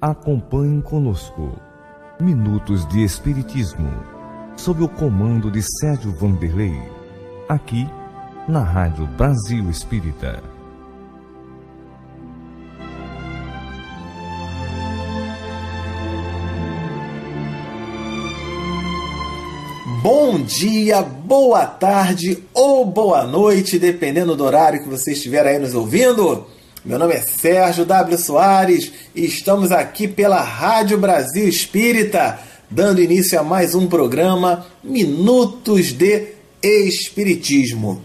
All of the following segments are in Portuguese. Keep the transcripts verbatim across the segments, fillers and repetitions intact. Acompanhem conosco Minutos de Espiritismo, sob o comando de Sérgio Vanderlei, aqui na Rádio Brasil Espírita. Bom dia, boa tarde ou boa noite, dependendo do horário que você estiver aí nos ouvindo. Meu nome é Sérgio W. Soares e estamos aqui pela Rádio Brasil Espírita, dando início a mais um programa Minutos de Espiritismo.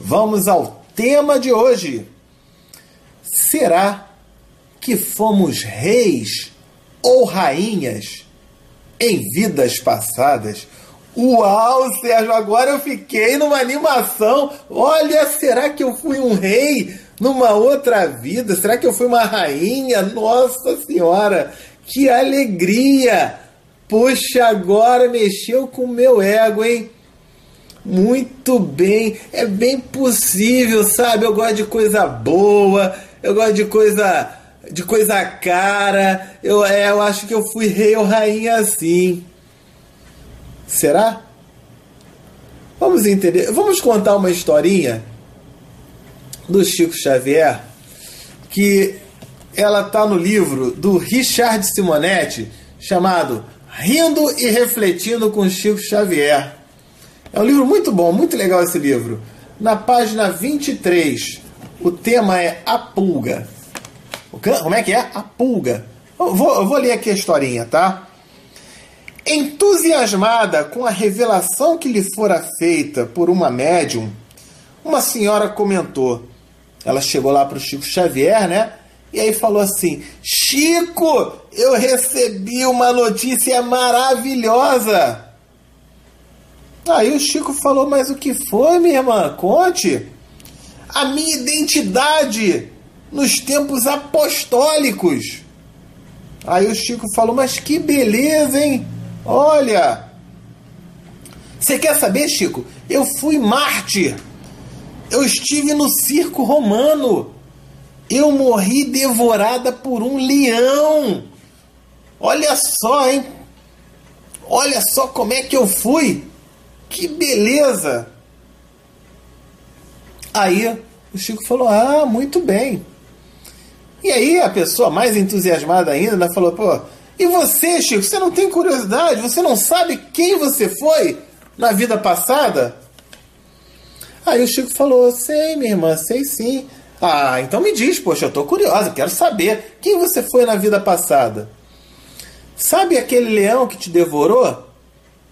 Vamos ao tema de hoje. Será que fomos reis ou rainhas em vidas passadas? Uau, Sérgio, agora eu fiquei numa animação. Olha, será que eu fui um rei numa outra vida? Será que eu fui uma rainha? Nossa Senhora, que alegria! Poxa, agora mexeu com o meu ego, hein? Muito bem, é bem possível, sabe? Eu gosto de coisa boa, eu gosto de coisa, de coisa cara. Eu, é, eu acho que eu fui rei ou rainha assim. Será? Vamos entender. Vamos contar uma historinha do Chico Xavier, que ela tá no livro do Richard Simonetti, chamado Rindo e Refletindo com Chico Xavier. É um livro muito bom, muito legal esse livro. Na página vinte e três, o tema é a pulga. Como é que é? A pulga. Eu vou, eu vou ler aqui a historinha, tá? Entusiasmada com a revelação que lhe fora feita por uma médium, uma senhora comentou. Ela chegou lá para o Chico Xavier, né? E aí falou assim: Chico, eu recebi uma notícia maravilhosa. Aí o Chico falou: mas o que foi, minha irmã? Conte. A minha identidade nos tempos apostólicos. Aí o Chico falou: mas que beleza, hein? Olha, você quer saber, Chico? Eu fui mártir, eu estive no circo romano, eu morri devorada por um leão. Olha só, hein? Olha só como é que eu fui, que beleza! Aí o Chico falou: ah, muito bem. E aí a pessoa mais entusiasmada ainda falou: pô, e você, Chico, você não tem curiosidade? Você não sabe quem você foi na vida passada? Aí o Chico falou: sei, minha irmã, sei sim. Ah, então me diz, poxa, eu tô curiosa, quero saber quem você foi na vida passada. Sabe aquele leão que te devorou?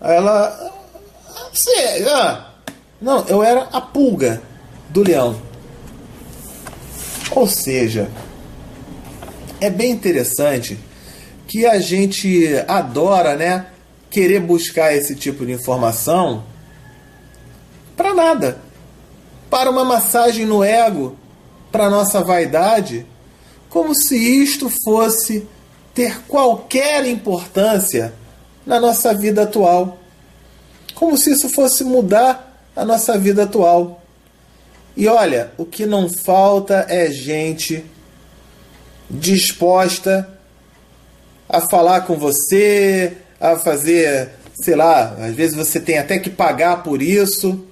Ela... Sei, ah. Não, eu era a pulga do leão. Ou seja, é bem interessante que a gente adora, né, querer buscar esse tipo de informação para nada, para uma massagem no ego, para nossa vaidade, como se isto fosse ter qualquer importância na nossa vida atual, como se isso fosse mudar a nossa vida atual. E olha, o que não falta é gente disposta a falar com você, a fazer, sei lá, às vezes você tem até que pagar por isso.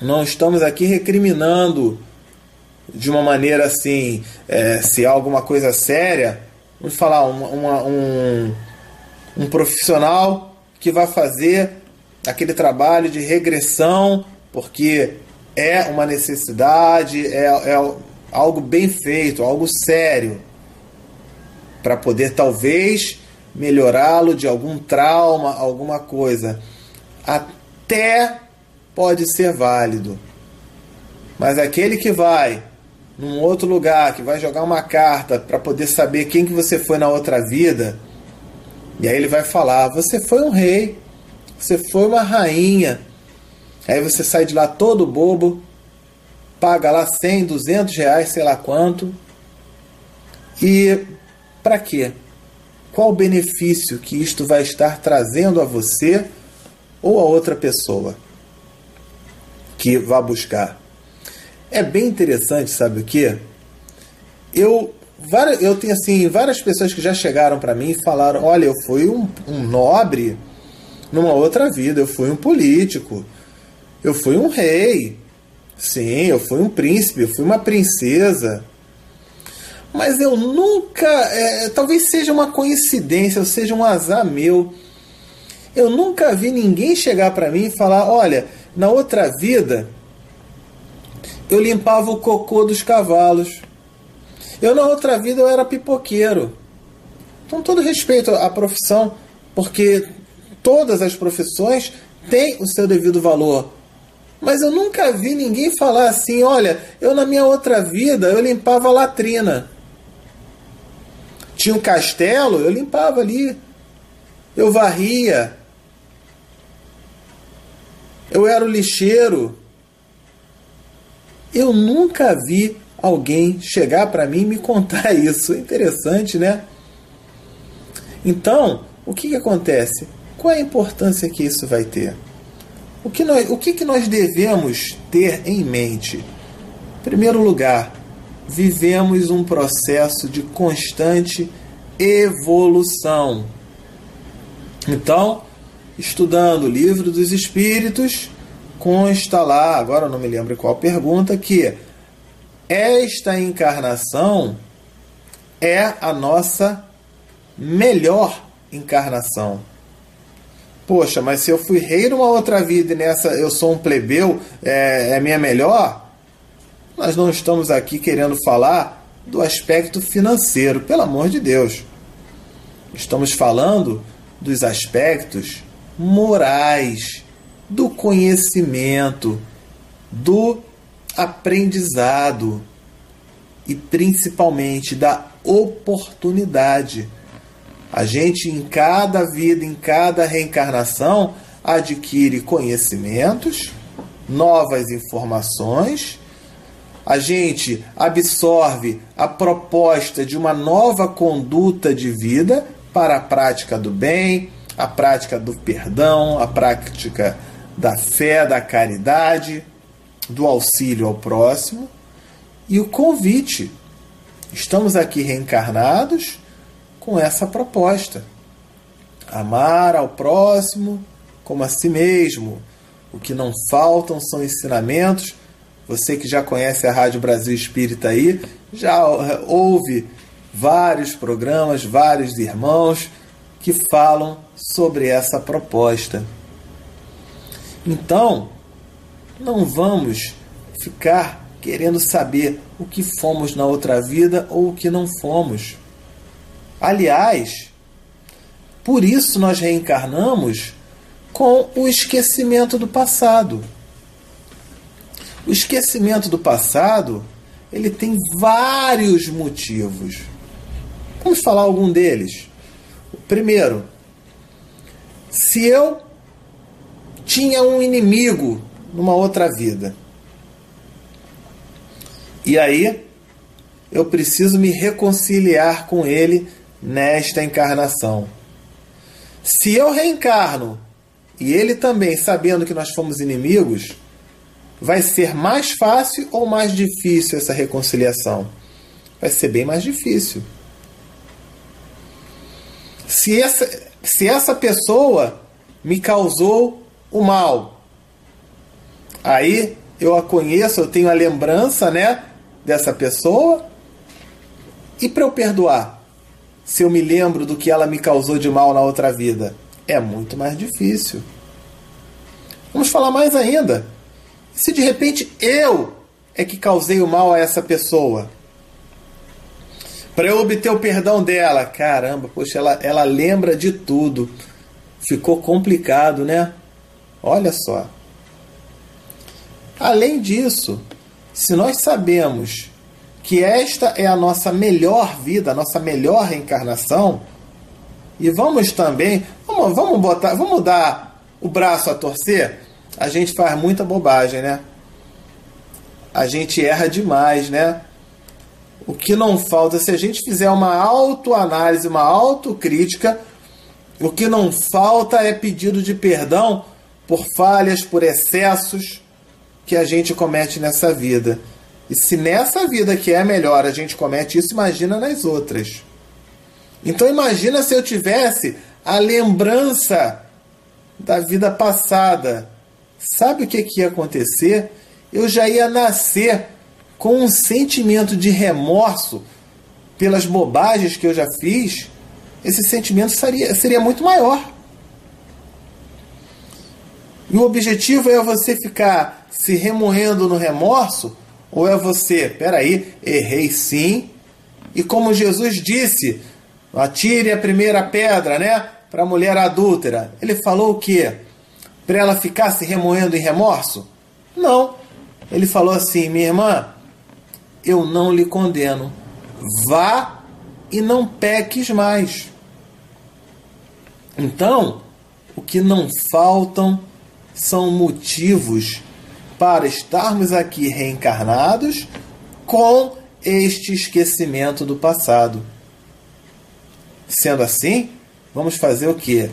Não estamos aqui recriminando de uma maneira assim, é, se há alguma coisa séria, vamos falar, uma, uma, um, um profissional que vai fazer aquele trabalho de regressão, porque é uma necessidade, é, é algo bem feito, algo sério, para poder talvez melhorá-lo de algum trauma, alguma coisa. Até pode ser válido. Mas aquele que vai num outro lugar, que vai jogar uma carta para poder saber quem que você foi na outra vida, e aí ele vai falar: você foi um rei, você foi uma rainha. Aí você sai de lá todo bobo, paga lá cem, duzentos reais, sei lá quanto, e... para quê? Qual o benefício que isto vai estar trazendo a você ou a outra pessoa que vá buscar? É bem interessante, sabe o quê? Eu Várias, eu tenho assim, várias pessoas que já chegaram para mim e falaram, olha, eu fui um, um nobre numa outra vida, eu fui um político, eu fui um rei, sim, eu fui um príncipe, eu fui uma princesa. Mas eu nunca, é, talvez seja uma coincidência, ou seja um azar meu, eu nunca vi ninguém chegar para mim e falar, olha, na outra vida eu limpava o cocô dos cavalos. Eu, na outra vida, eu era pipoqueiro. Com todo respeito à profissão, porque todas as profissões têm o seu devido valor. Mas eu nunca vi ninguém falar assim, olha, eu na minha outra vida, eu limpava a latrina. Tinha um castelo, eu limpava ali. Eu varria. Eu era o lixeiro. Eu nunca vi alguém chegar para mim e me contar isso. Interessante, né? Então, o que, que acontece? Qual é a importância que isso vai ter? O que nós, o que, que nós devemos ter em mente? Em primeiro lugar, vivemos um processo de constante evolução. Então, estudando o Livro dos Espíritos, consta lá, agora eu não me lembro qual pergunta, que esta encarnação é a nossa melhor encarnação. Poxa, mas se eu fui rei numa outra vida e nessa eu sou um plebeu, é, é minha melhor? Nós não estamos aqui querendo falar do aspecto financeiro, pelo amor de Deus. Estamos falando dos aspectos morais, do conhecimento, do aprendizado e principalmente da oportunidade. A gente em cada vida, em cada reencarnação, adquire conhecimentos, novas informações, a gente absorve a proposta de uma nova conduta de vida para a prática do bem, a prática do perdão, a prática da fé, da caridade, do auxílio ao próximo e o convite. Estamos aqui reencarnados com essa proposta. Amar ao próximo como a si mesmo. O que não faltam são ensinamentos. Você que já conhece a Rádio Brasil Espírita aí, já ouve vários programas, vários irmãos que falam sobre essa proposta. Então, não vamos ficar querendo saber o que fomos na outra vida ou o que não fomos. Aliás, por isso nós reencarnamos com o esquecimento do passado. O esquecimento do passado, ele tem vários motivos. Vamos falar algum deles. Primeiro, se eu tinha um inimigo numa outra vida. E aí, eu preciso me reconciliar com ele nesta encarnação. Se eu reencarno, e ele também, sabendo que nós fomos inimigos, vai ser mais fácil ou mais difícil essa reconciliação? Vai ser bem mais difícil. Se essa, se essa pessoa me causou o mal, aí eu a conheço, eu tenho a lembrança, né, dessa pessoa. E para eu perdoar, se eu me lembro do que ela me causou de mal na outra vida, é muito mais difícil. Vamos falar mais ainda. Se de repente eu é que causei o mal a essa pessoa, para eu obter o perdão dela, caramba, poxa, ela, ela lembra de tudo. Ficou complicado, né? Olha só. Além disso, se nós sabemos que esta é a nossa melhor vida, a nossa melhor reencarnação, e vamos também, vamos, vamos botar, vamos dar o braço a torcer, a gente faz muita bobagem, né? A gente erra demais, né? O que não falta, se a gente fizer uma autoanálise, uma autocrítica, o que não falta é pedido de perdão por falhas, por excessos que a gente comete nessa vida. E se nessa vida que é melhor a gente comete isso, imagina nas outras. Então imagina se eu tivesse a lembrança da vida passada. Sabe o que, que ia acontecer? Eu já ia nascer com um sentimento de remorso pelas bobagens que eu já fiz. Esse sentimento seria, seria muito maior. E o objetivo é você ficar se remoendo no remorso, ou é você, peraí, errei sim, e como Jesus disse, atire a primeira pedra, né, para a mulher adúltera. Ele falou o quê? Para ela ficar se remoendo em remorso? Não. Ele falou assim, minha irmã, eu não lhe condeno. Vá e não peques mais. Então, o que não faltam são motivos para estarmos aqui reencarnados com este esquecimento do passado. Sendo assim, vamos fazer o quê?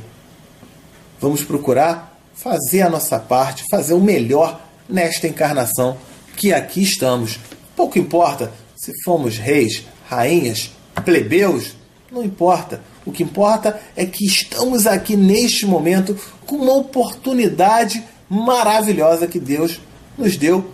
Vamos procurar fazer a nossa parte, fazer o melhor nesta encarnação que aqui estamos. Pouco importa se fomos reis, rainhas, plebeus, não importa. O que importa é que estamos aqui neste momento com uma oportunidade maravilhosa que Deus nos deu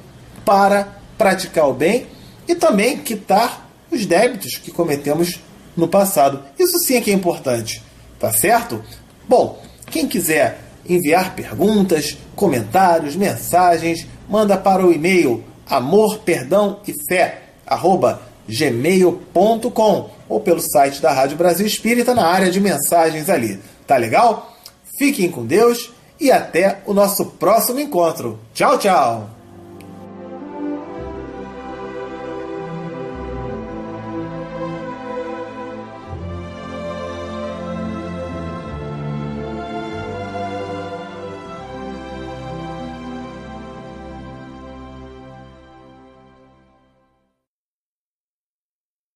para praticar o bem e também quitar os débitos que cometemos no passado. Isso sim é que é importante, tá certo? Bom, quem quiser enviar perguntas, comentários, mensagens, manda para o e-mail amor perdão e fé arroba gmail ponto com ou pelo site da Rádio Brasil Espírita na área de mensagens ali. Tá legal? Fiquem com Deus e até o nosso próximo encontro. Tchau, tchau!